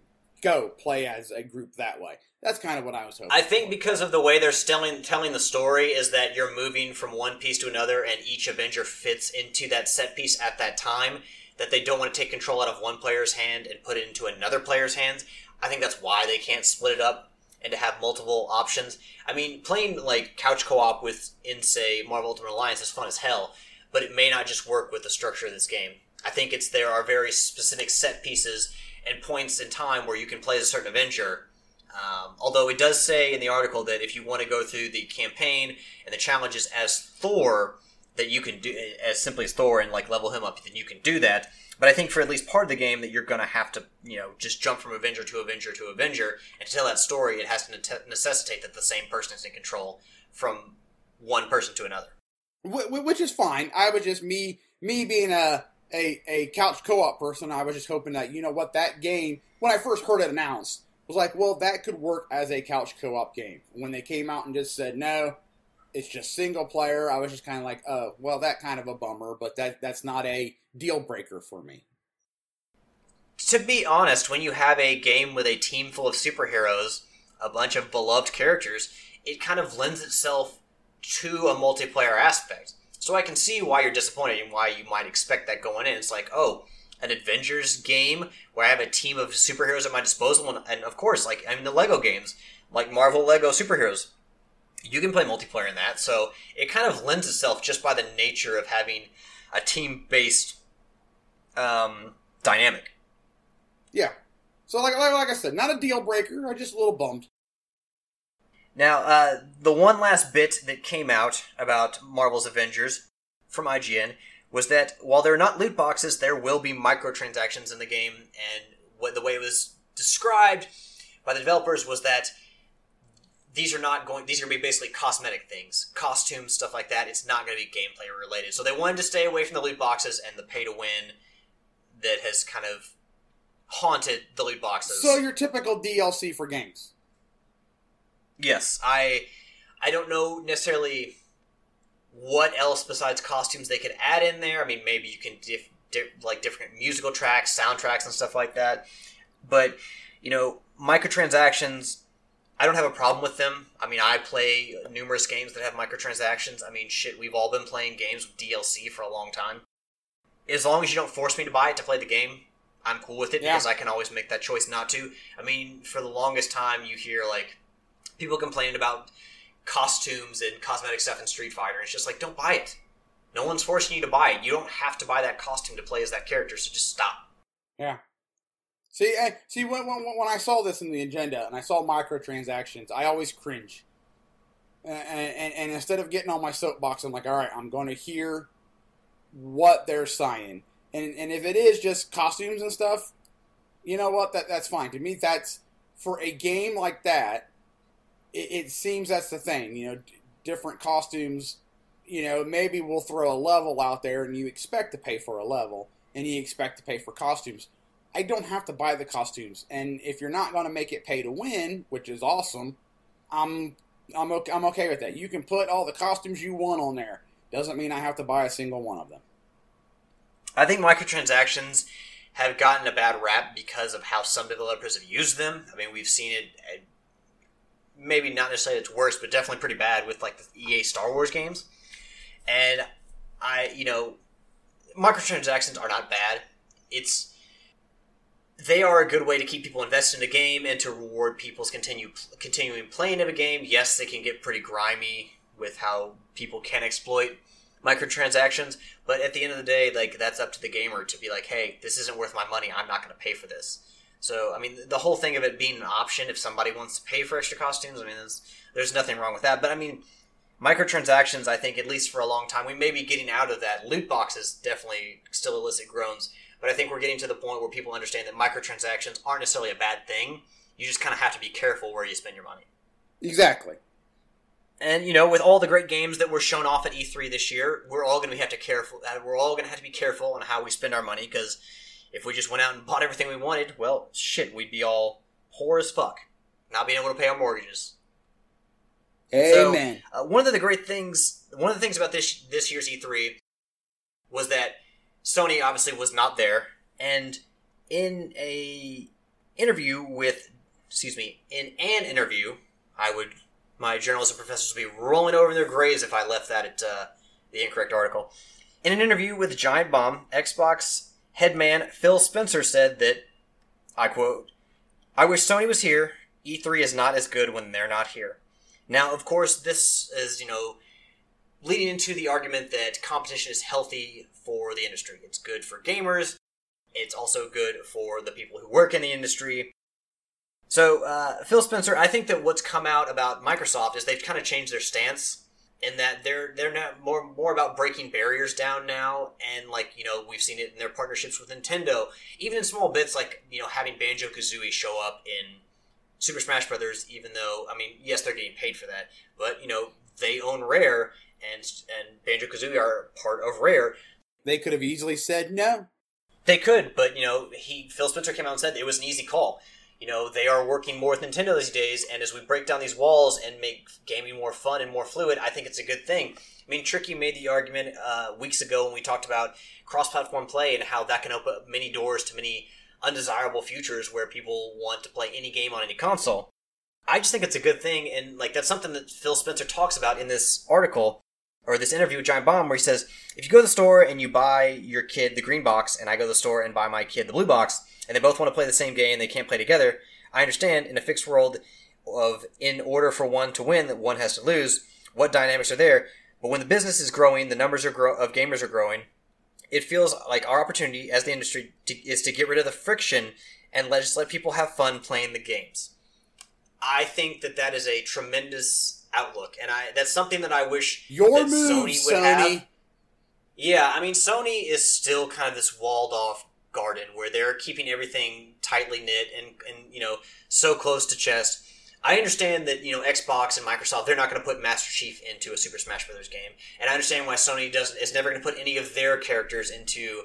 go play as a group that way. That's kind of what I was hoping. I think because of the way they're telling, telling the story is that you're moving from one piece to another and each Avenger fits into that set piece at that time, that they don't want to take control out of one player's hand and put it into another player's hands. I think that's why they can't split it up and to have multiple options. I mean, playing like couch co-op within, say, Marvel Ultimate Alliance is fun as hell, but it may not just work with the structure of this game. I think it's there are very specific set pieces and points in time where you can play as a certain Avenger. Um, although it does say in the article that if you want to go through the campaign and the challenges as Thor, that you can do as simply as Thor and like level him up, then you can do that. But I think for at least part of the game that you're going to have to, you know, just jump from Avenger to Avenger to Avenger, and to tell that story, it has to necessitate that the same person is in control from one person to another. Which is fine. I was just, me me being a, a, a couch co-op person, I was just hoping that, you know what, that game, when I first heard it announced, was like, well, that could work as a couch co-op game. When they came out and just said, no, it's just single player, I was just kind of like, oh, well, that kind of a bummer, but that that's not a deal breaker for me. To be honest, when you have a game with a team full of superheroes, a bunch of beloved characters, it kind of lends itself to a multiplayer aspect. So I can see why you're disappointed and why you might expect that going in. It's like, oh, an Avengers game where I have a team of superheroes at my disposal, and, and of course, like, I mean, the Lego games, like Marvel Lego superheroes, you can play multiplayer in that, so it kind of lends itself just by the nature of having a team-based um, dynamic. Yeah. So, like, like like I said, not a deal-breaker, I'm just a little bummed. Now, uh, the one last bit that came out about Marvel's Avengers from I G N was that while there are not loot boxes, there will be microtransactions in the game, and what the way it was described by the developers was that These are not going. These are going to be basically cosmetic things, costumes, stuff like that. It's not going to be gameplay related. So they wanted to stay away from the loot boxes and the pay to win that has kind of haunted the loot boxes. So your typical D L C for games. Yes, I. I don't know necessarily what else besides costumes they could add in there. I mean, maybe you can diff, diff, like different musical tracks, soundtracks, and stuff like that. But you know, microtransactions I don't have a problem with them. I mean, I play numerous games that have microtransactions. I mean, shit, we've all been playing games with D L C for a long time. As long as you don't force me to buy it to play the game, I'm cool with it, yeah. because I can always make that choice not to. I mean, for the longest time, you hear, like, people complaining about costumes and cosmetic stuff in Street Fighter. It's just like, don't buy it. No one's forcing you to buy it. You don't have to buy that costume to play as that character, so just stop. Yeah. See, I, see, when, when when I saw this in the agenda and I saw microtransactions, I always cringe. And, and, and instead of getting on my soapbox, I'm like, all right, I'm going to hear what they're signing. And and if it is just costumes and stuff, you know what? That that's fine. To me, that's for a game like that. It, it seems that's the thing. You know, d- different costumes. You know, maybe we'll throw a level out there, and you expect to pay for a level, and you expect to pay for costumes. I don't have to buy the costumes, and if you're not going to make it pay to win, which is awesome, I'm I'm okay, I'm okay with that. You can put all the costumes you want on there. Doesn't mean I have to buy a single one of them. I think microtransactions have gotten a bad rap because of how some developers have used them. I mean, we've seen it, maybe not necessarily it's worse, but definitely pretty bad with like the E A Star Wars games. And I, you know, microtransactions are not bad. It's They are a good way to keep people invested in the game and to reward people's continue continuing playing of a game. Yes, they can get pretty grimy with how people can exploit microtransactions, but at the end of the day, like, that's up to the gamer to be like, hey, this isn't worth my money. I'm not going to pay for this. So, I mean, the whole thing of it being an option, if somebody wants to pay for extra costumes, I mean, there's, there's nothing wrong with that. But, I mean, microtransactions, I think, at least for a long time, we may be getting out of that. Loot boxes definitely still elicit groans. But I think we're getting to the point where people understand that microtransactions aren't necessarily a bad thing. You just kind of have to be careful where you spend your money. Exactly. And, you know, with all the great games that were shown off at E three this year, we're all going to have to careful. We're all going to have to be careful on how we spend our money, because if we just went out and bought everything we wanted, well, shit, we'd be all poor as fuck, not being able to pay our mortgages. Amen. So, uh, one of the great things, one of the things about this this year's E three was that Sony obviously was not there, and in a interview with, excuse me, in an interview, I would, my journalism professors would be rolling over in their graves if I left that at uh, the incorrect article. In an interview with Giant Bomb, Xbox headman Phil Spencer said that, I quote, "I wish Sony was here. E three is not as good when they're not here." Now, of course, this is, you know, leading into the argument that competition is healthy for the industry. It's good for gamers. It's also good for the people who work in the industry. So, uh, Phil Spencer, I think that what's come out about Microsoft is they've kind of changed their stance in that they're they're now more more about breaking barriers down now, and, like, you know, we've seen it in their partnerships with Nintendo, even in small bits, like, you know, having Banjo-Kazooie show up in Super Smash Brothers, even though, I mean, yes, they're getting paid for that, but, you know, they own Rare, and and Banjo-Kazooie are part of Rare. They could have easily said no. They could, but, you know, he Phil Spencer came out and said it was an easy call. You know, they are working more with Nintendo these days, and as we break down these walls and make gaming more fun and more fluid, I think it's a good thing. I mean, Tricky made the argument uh, weeks ago when we talked about cross-platform play and how that can open up many doors to many undesirable futures where people want to play any game on any console. I just think it's a good thing, and, like, that's something that Phil Spencer talks about in this article, or this interview with Giant Bomb, where he says, if you go to the store and you buy your kid the green box, and I go to the store and buy my kid the blue box, and they both want to play the same game and they can't play together, I understand in a fixed world of in order for one to win, that one has to lose, what dynamics are there, but when the business is growing, the numbers are grow- of gamers are growing, it feels like our opportunity as the industry to, is to get rid of the friction and let, just let people have fun playing the games. I think that that is a tremendous outlook, and I that's something that I wish Your that move, Sony would Sony. have. Yeah, I mean, Sony is still kind of this walled-off garden where they're keeping everything tightly knit and, and you know, so close to chest. I understand that, you know, Xbox and Microsoft, they're not going to put Master Chief into a Super Smash Brothers game, and I understand why Sony doesn't is never going to put any of their characters into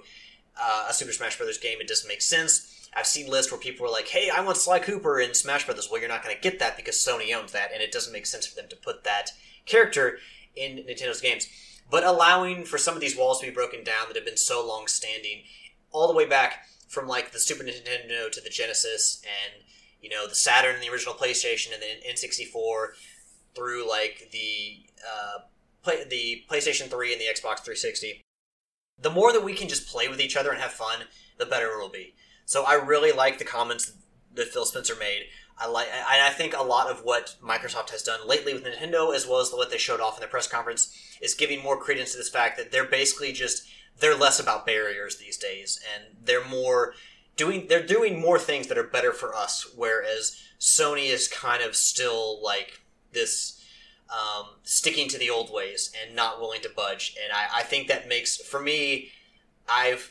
uh, a Super Smash Brothers game. It doesn't make sense. I've seen lists where people are like, hey, I want Sly Cooper in Smash Brothers. Well, you're not going to get that because Sony owns that, and it doesn't make sense for them to put that character in Nintendo's games. But allowing for some of these walls to be broken down that have been so long-standing, all the way back from, like, the Super Nintendo to the Genesis and, you know, the Saturn and the original PlayStation, and then N sixty-four through like the uh, play, the PlayStation three and the Xbox three sixty. The more that we can just play with each other and have fun, the better it'll be. So I really like the comments that Phil Spencer made. I like, and I think a lot of what Microsoft has done lately with Nintendo, as well as what they showed off in their press conference, is giving more credence to this fact that they're basically just, they're less about barriers these days, and they're more doing, they're doing more things that are better for us, whereas Sony is kind of still like this, um, sticking to the old ways and not willing to budge. And I, I think that makes, for me, I've,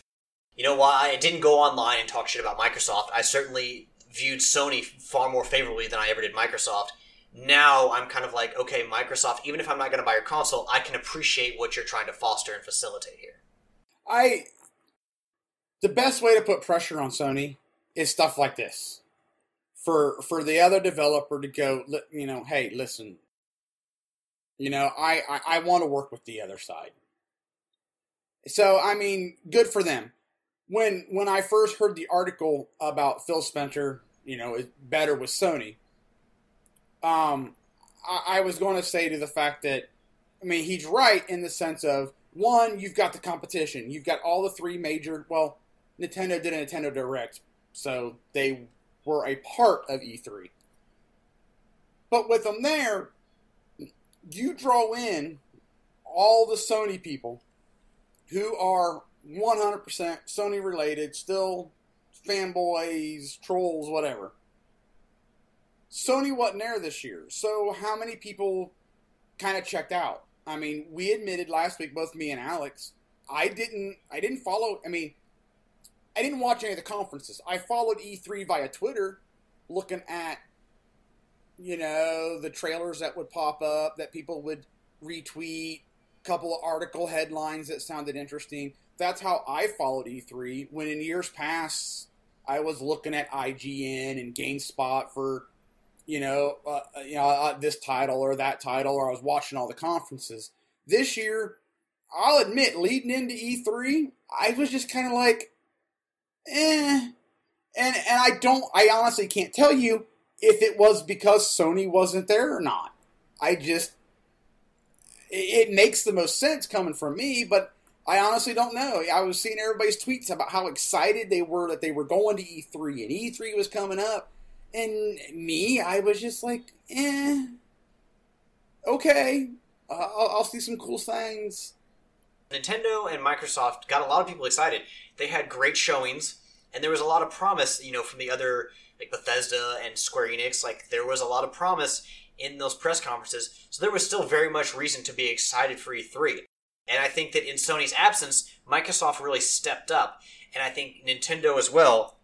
you know, while I didn't go online and talk shit about Microsoft, I certainly viewed Sony far more favorably than I ever did Microsoft. Now I'm kind of like, okay, Microsoft, even if I'm not going to buy your console, I can appreciate what you're trying to foster and facilitate here. I, the best way to put pressure on Sony is stuff like this. For, for the other developer to go, you know, hey, listen, you know, I, I, I want to work with the other side. So, I mean, good for them. When when I first heard the article about Phil Spencer, you know, is better with Sony, um, I, I was going to say to the fact that, I mean, he's right in the sense of, one, you've got the competition. You've got all the three major, well, Nintendo did a Nintendo Direct, so they were a part of E three. But with them there, you draw in all the Sony people who are one hundred percent Sony related, still fanboys, trolls, whatever. Sony wasn't there this year, so how many people kind of checked out? I mean, we admitted last week, both me and Alex, I didn't, I didn't follow, I mean, I didn't watch any of the conferences. I followed E three via Twitter, looking at, you know, the trailers that would pop up, that people would retweet, couple of article headlines that sounded interesting. That's how I followed E three, when in years past, I was looking at I G N and GameSpot for, you know, uh, you know uh, this title or that title, or I was watching all the conferences. This year, I'll admit, leading into E three, I was just kind of like, eh. And, and I don't, I honestly can't tell you if it was because Sony wasn't there or not. I just... It makes the most sense coming from me, but I honestly don't know. I was seeing everybody's tweets about how excited they were that they were going to E three, and E three was coming up. And me, I was just like, eh, okay, uh, I'll, I'll see some cool things. Nintendo and Microsoft got a lot of people excited. They had great showings, and there was a lot of promise, you know, from the other, like Bethesda and Square Enix. Like, there was a lot of promise in those press conferences, so there was still very much reason to be excited for E three. And I think that in Sony's absence, Microsoft really stepped up, and I think Nintendo as well,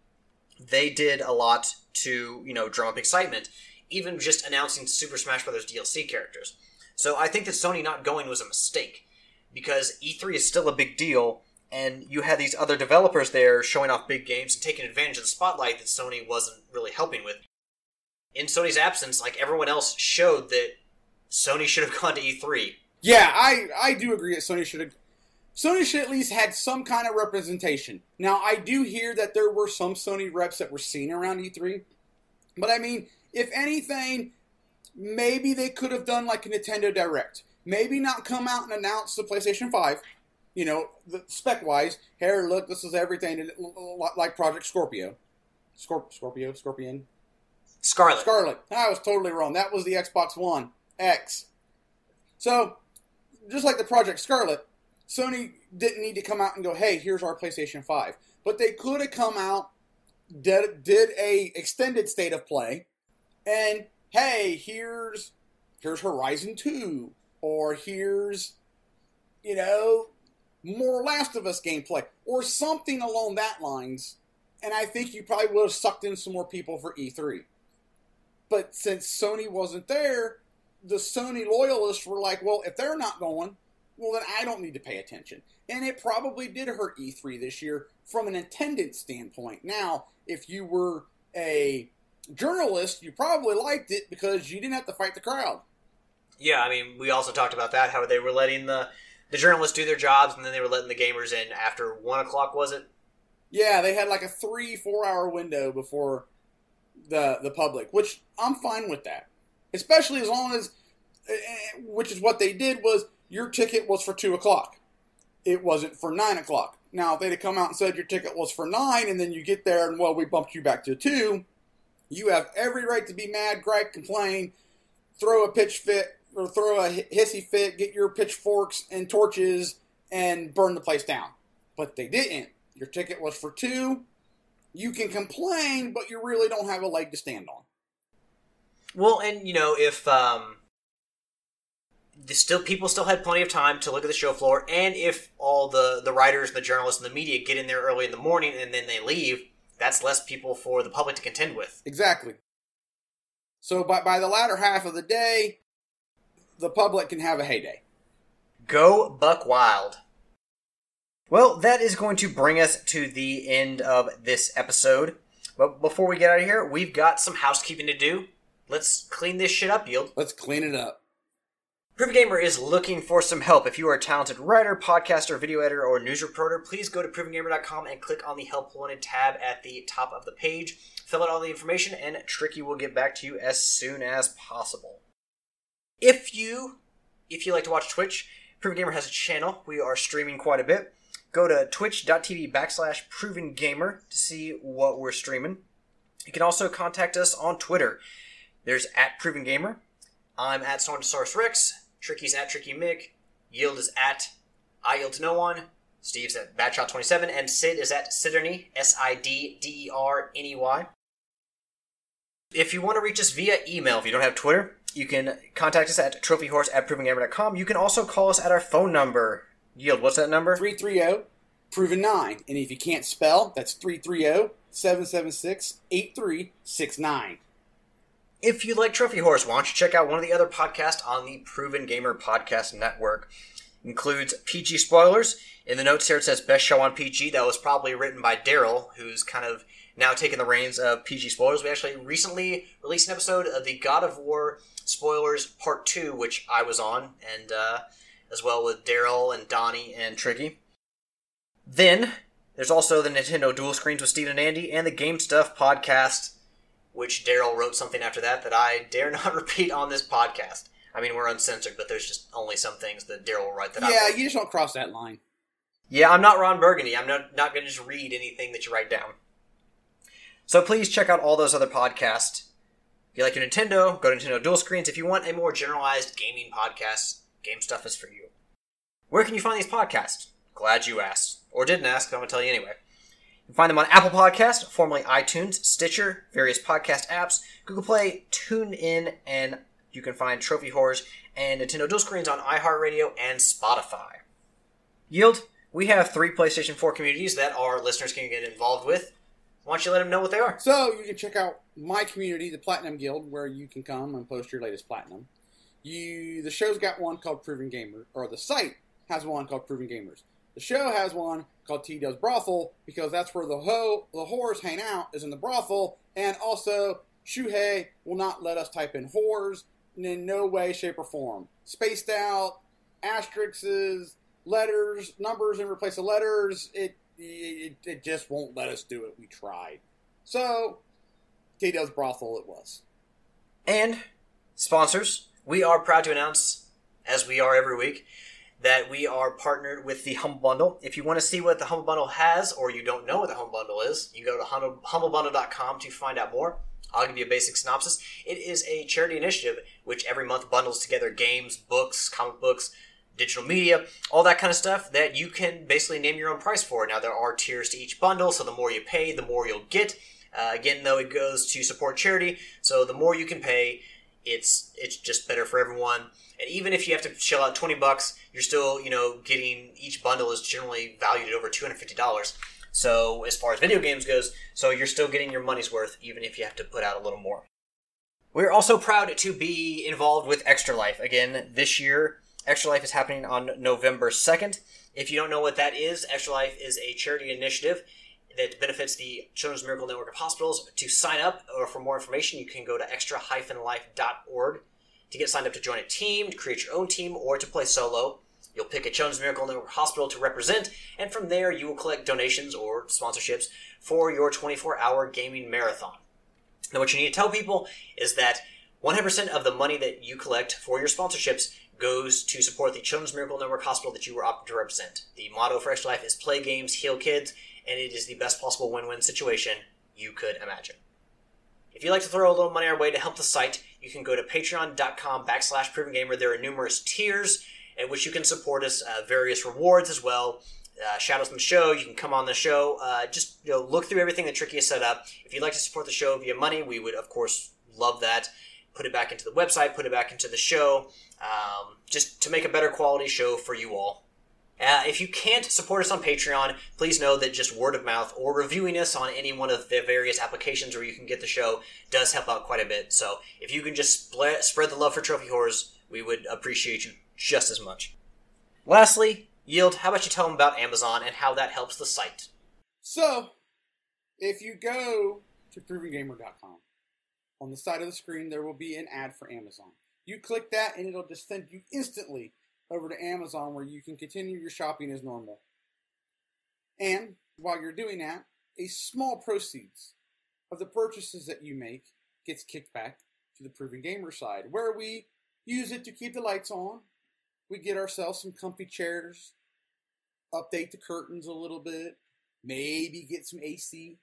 they did a lot to, you know, drum up excitement, even just announcing Super Smash Bros. D L C characters. So I think that Sony not going was a mistake, because E three is still a big deal, and you had these other developers there showing off big games and taking advantage of the spotlight that Sony wasn't really helping with. In Sony's absence, like, everyone else showed that Sony should have gone to E three. Yeah, I, I do agree that Sony should have... Sony should at least had some kind of representation. Now, I do hear that there were some Sony reps that were seen around E three. But, I mean, if anything, maybe they could have done, like, a Nintendo Direct. Maybe not come out and announce the PlayStation five, you know, the spec-wise. Here, look, this is everything, like Project Scorpio. Scorp- Scorpio? Scorpion? Scarlet. Scarlet. I was totally wrong. That was the Xbox One X. So, just like the Project Scarlett, Sony didn't need to come out and go, hey, here's our PlayStation five. But they could have come out, did, did a extended state of play, and, hey, here's here's Horizon two, or here's, you know, more Last of Us gameplay, or something along that lines. And I think you probably would have sucked in some more people for E three. But since Sony wasn't there, the Sony loyalists were like, well, if they're not going, well, then I don't need to pay attention. And it probably did hurt E three this year from an attendance standpoint. Now, if you were a journalist, you probably liked it because you didn't have to fight the crowd. Yeah, I mean, we also talked about that, how they were letting the, the journalists do their jobs, and then they were letting the gamers in after one o'clock, was it? Yeah, they had like a three, four hour window before... the the public, which I'm fine with that. Especially as long as, which is what they did, was your ticket was for two o'clock. It wasn't for nine o'clock. Now, if they'd have come out and said your ticket was for nine, and then you get there and, well, we bumped you back to two, you have every right to be mad, gripe, complain, throw a pitch fit, or throw a hissy fit, get your pitchforks and torches, and burn the place down. But they didn't. Your ticket was for two. You can complain, but you really don't have a leg to stand on. Well, and, you know, if um, still people still had plenty of time to look at the show floor, and if all the, the writers, the journalists, and the media get in there early in the morning and then they leave, that's less people for the public to contend with. Exactly. So by, by the latter half of the day, the public can have a heyday. Go buck wild. Well, that is going to bring us to the end of this episode. But before we get out of here, we've got some housekeeping to do. Let's clean this shit up, Yield. Let's clean it up. Privy Gamer is looking for some help. If you are a talented writer, podcaster, video editor, or news reporter, please go to privy gamer dot com and click on the Help Wanted tab at the top of the page. Fill out all the information, and Tricky will get back to you as soon as possible. If you, if you like to watch Twitch, Privy Gamer has a channel. We are streaming quite a bit. Go to twitch.tv backslash Proven Gamer to see what we're streaming. You can also contact us on Twitter. There's at Proven Gamer. I'm at Saurus Rex. Tricky's at Tricky Mick. Yield is at I Yield to No One. Steve's at Batshot twenty-seven. And Sid is at Siderney, S I D D E R N E Y. If you want to reach us via email, if you don't have Twitter, you can contact us at trophyhorse at provengamer.com. You can also call us at our phone number. Yield, what's that number? three three zero, proven nine. And if you can't spell, that's three three zero, seven seven six, eight three six nine. If you like Trophy Horse, why don't you check out one of the other podcasts on the Proven Gamer Podcast Network. It includes P G Spoilers. In the notes here it says Best Show on P G. That was probably written by Daryl, who's kind of now taking the reins of P G Spoilers. We actually recently released an episode of the God of War Spoilers Part two, which I was on, and uh, as well with Daryl and Donnie and Tricky. Then, there's also the Nintendo Dual Screens with Steve and Andy, and the Game Stuff Podcast, which Daryl wrote something after that that I dare not repeat on this podcast. I mean, we're uncensored, but there's just only some things that Daryl will write that yeah, I won't. Yeah, you just don't cross that line. Yeah, I'm not Ron Burgundy. I'm not, not going to just read anything that you write down. So please check out all those other podcasts. If you like your Nintendo, go to Nintendo Dual Screens. If you want a more generalized gaming podcast, Game Stuff is for you. Where can you find these podcasts? Glad you asked. Or didn't ask, but I'm going to tell you anyway. You can find them on Apple Podcasts, formerly iTunes, Stitcher, various podcast apps, Google Play, TuneIn, and you can find Trophy Horrors and Nintendo Dual Screens on iHeartRadio and Spotify. Yield, we have three PlayStation four communities that our listeners can get involved with. Why don't you let them know what they are? So you can check out my community, the Platinum Guild, where you can come and post your latest Platinum. You, the show's got one called Proven Gamer, or the site has one called Proven Gamers. The show has one called T-Dub's Brothel, because that's where the ho the whores hang out, is in the brothel, and also Shuhei will not let us type in whores in no way, shape, or form. Spaced out, asterisks, letters, numbers in replace of letters, it, it, it just won't let us do it. We tried. So, T-Dub's Brothel it was. And, sponsors, we are proud to announce, as we are every week, that we are partnered with the Humble Bundle. If you want to see what the Humble Bundle has, or you don't know what the Humble Bundle is, you go to humble bundle dot com to find out more. I'll give you a basic synopsis. It is a charity initiative which every month bundles together games, books, comic books, digital media, all that kind of stuff that you can basically name your own price for. Now, there are tiers to each bundle, so the more you pay, the more you'll get. Uh, again, though, it goes to support charity, so the more you can pay, it's it's just better for everyone. And even if you have to shell out twenty bucks, you're still, you know, getting each bundle is generally valued at over two hundred fifty dollars. So as far as video games goes, so you're still getting your money's worth, even if you have to put out a little more. We're also proud to be involved with Extra Life. Again, this year, Extra Life is happening on November second. If you don't know what that is, Extra Life is a charity initiative that benefits the Children's Miracle Network of Hospitals. To sign up or for more information, you can go to extra dash life dot org. To get signed up to join a team, to create your own team, or to play solo, you'll pick a Children's Miracle Network Hospital to represent, and from there you will collect donations or sponsorships for your twenty-four hour gaming marathon. Now, what you need to tell people is that one hundred percent of the money that you collect for your sponsorships goes to support the Children's Miracle Network Hospital that you were opted to represent. The motto for Extra Life is play games, heal kids, and it is the best possible win-win situation you could imagine. If you'd like to throw a little money our way to help the site, you can go to patreon.com backslash ProvenGamer. There are numerous tiers in which you can support us, uh, various rewards as well. Uh, shout outs on the show. You can come on the show. Uh, just you know, look through everything that Tricky has set up. If you'd like to support the show via money, we would, of course, love that. Put it back into the website, put it back into the show, um, just to make a better quality show for you all. Uh, if you can't support us on Patreon, please know that just word of mouth or reviewing us on any one of the various applications where you can get the show does help out quite a bit. So if you can just spl- spread the love for Trophy Horrors, we would appreciate you just as much. Lastly, Yield, how about you tell them about Amazon and how that helps the site? So, if you go to proven gamer dot com, on the side of the screen there will be an ad for Amazon. You click that and it'll just send you instantly over to Amazon, where you can continue your shopping as normal. And while you're doing that, a small proceeds of the purchases that you make gets kicked back to the Proven Gamer side, where we use it to keep the lights on. We get ourselves some comfy chairs, update the curtains a little bit, maybe get some A C,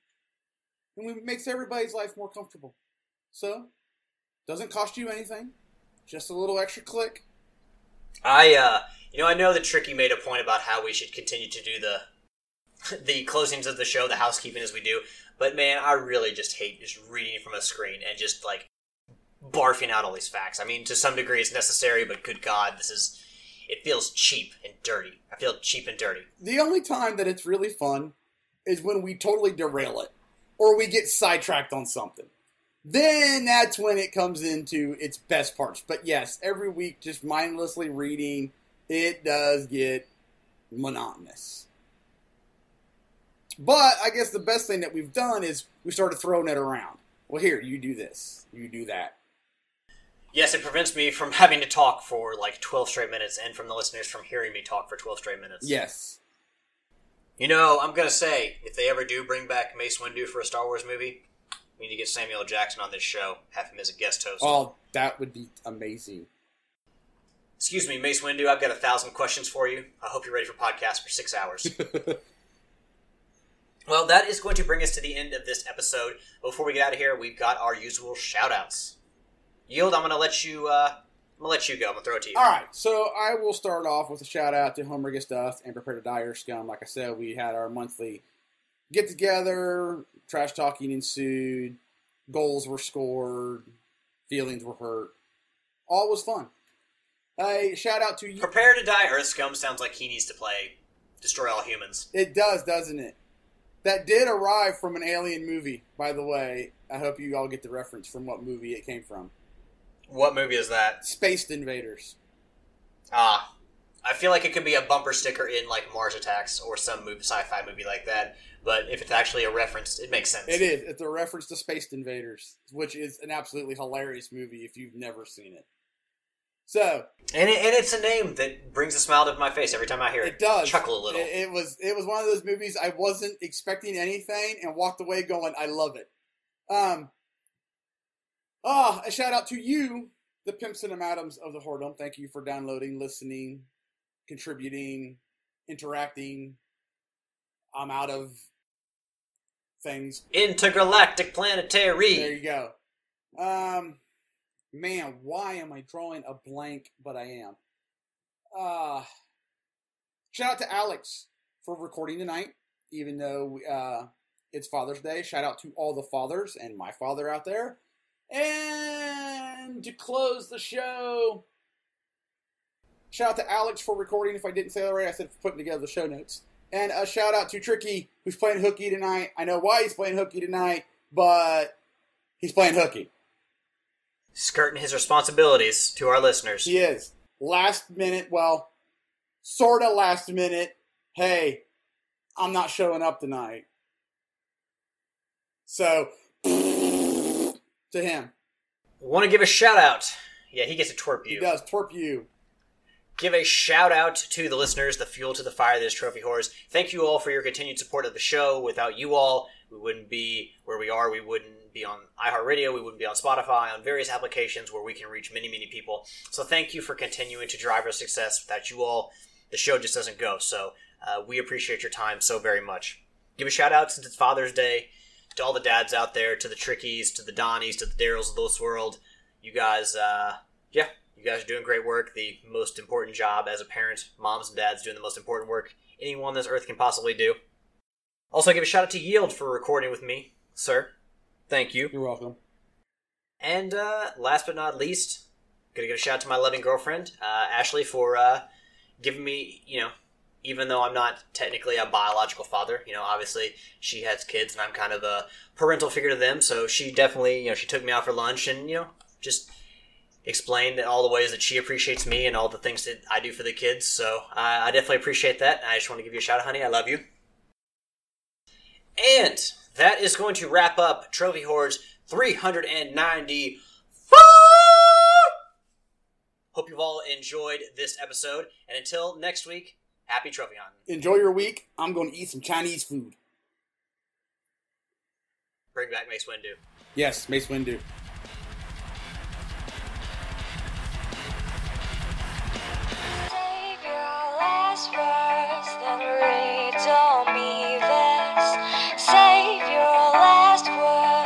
and it makes everybody's life more comfortable. So, doesn't cost you anything, just a little extra click. I, uh, you know, I know that Tricky made a point about how we should continue to do the the closings of the show, the housekeeping as we do, but man, I really just hate just reading from a screen and just, like, barfing out all these facts. I mean, to some degree it's necessary, but good God, this is, it feels cheap and dirty. I feel cheap and dirty. The only time that it's really fun is when we totally derail it, or we get sidetracked on something. Then that's when it comes into its best parts. But yes, every week just mindlessly reading, it does get monotonous. But I guess the best thing that we've done is we started throwing it around. Well, here, you do this, you do that. Yes, it prevents me from having to talk for like twelve straight minutes and from the listeners from hearing me talk for twelve straight minutes. Yes. You know, I'm going to say, if they ever do bring back Mace Windu for a Star Wars movie, we need to get Samuel Jackson on this show, have him as a guest host. Oh, that would be amazing. Excuse me, Mace Windu, I've got a thousand questions for you. I hope you're ready for podcast for six hours. Well, that is going to bring us to the end of this episode. Before we get out of here, we've got our usual shout-outs. Yield, I'm going to let you uh, I'm gonna let you go. I'm going to throw it to you. All right, so I will start off with a shout-out to Homer Gets Stuffed and Prepare to Die or Scum. Like I said, we had our monthly get-together, trash-talking ensued, goals were scored, feelings were hurt. All was fun. Uh, shout-out to you. Prepare to Die, Earth Scum sounds like he needs to play Destroy All Humans. It does, doesn't it? That did arrive from an alien movie, by the way. I hope you all get the reference from what movie it came from. What movie is that? Space Invaders. Ah. I feel like it could be a bumper sticker in, like, Mars Attacks or some movie, sci-fi movie like that. But if it's actually a reference, it makes sense. It is. It's a reference to Space Invaders, which is an absolutely hilarious movie if you've never seen it. So, and it, and it's a name that brings a smile to my face every time I hear it. It does. Chuckle a little. It, it was it was one of those movies I wasn't expecting anything and walked away going, I love it. Um. Ah, oh, a shout out to you, the Pimps and the Madams of the Whoredom. Thank you for downloading, listening, contributing, interacting. I'm out of things. Intergalactic planetary. There you go. Um, man, why am I drawing a blank? But I am. Uh, shout out to Alex for recording tonight, even though uh, it's Father's Day. Shout out to all the fathers and my father out there. And to close the show, shout out to Alex for recording. If I didn't say that right, I said for putting together the show notes. And a shout out to Tricky, who's playing hooky tonight. I know why he's playing hooky tonight, but he's playing hooky. Skirting his responsibilities to our listeners. He is. Last minute, well, sort of last minute, hey, I'm not showing up tonight. So, to him. Want to give a shout out. Yeah, he gets to twerp you. He does, twerp you. Give a shout-out to the listeners, the fuel to the fire that is Trophy Horrors. Thank you all for your continued support of the show. Without you all, we wouldn't be where we are. We wouldn't be on iHeartRadio, we wouldn't be on Spotify, on various applications where we can reach many, many people. So thank you for continuing to drive our success. Without you all, the show just doesn't go. So uh, we appreciate your time so very much. Give a shout out, since it's Father's Day, to all the dads out there, to the Trickies, to the Donnies, to the Darryls of this world. You guys, uh, yeah, you guys are doing great work. The most important job as a parent. Moms and dads doing the most important work anyone on this earth can possibly do. Also, give a shout out to Yield for recording with me, sir. Thank you. You're welcome. And uh, last but not least, gonna give a shout out to my loving girlfriend, uh, Ashley, for uh, giving me, you know, even though I'm not technically a biological father, you know, obviously she has kids and I'm kind of a parental figure to them. So she definitely, you know, she took me out for lunch and, you know, just explained all the ways that she appreciates me and all the things that I do for the kids. So I, I definitely appreciate that. I just want to give you a shout out, honey. I love you. And that is going to wrap up Trophy Horde's three hundred ninety-four. Hope you've all enjoyed this episode. And until next week, happy trophy hunting. Enjoy your week. I'm going to eat some Chinese food. Bring back Mace Windu. Yes, Mace Windu. Save your last words, then riddle me this. Save your last words.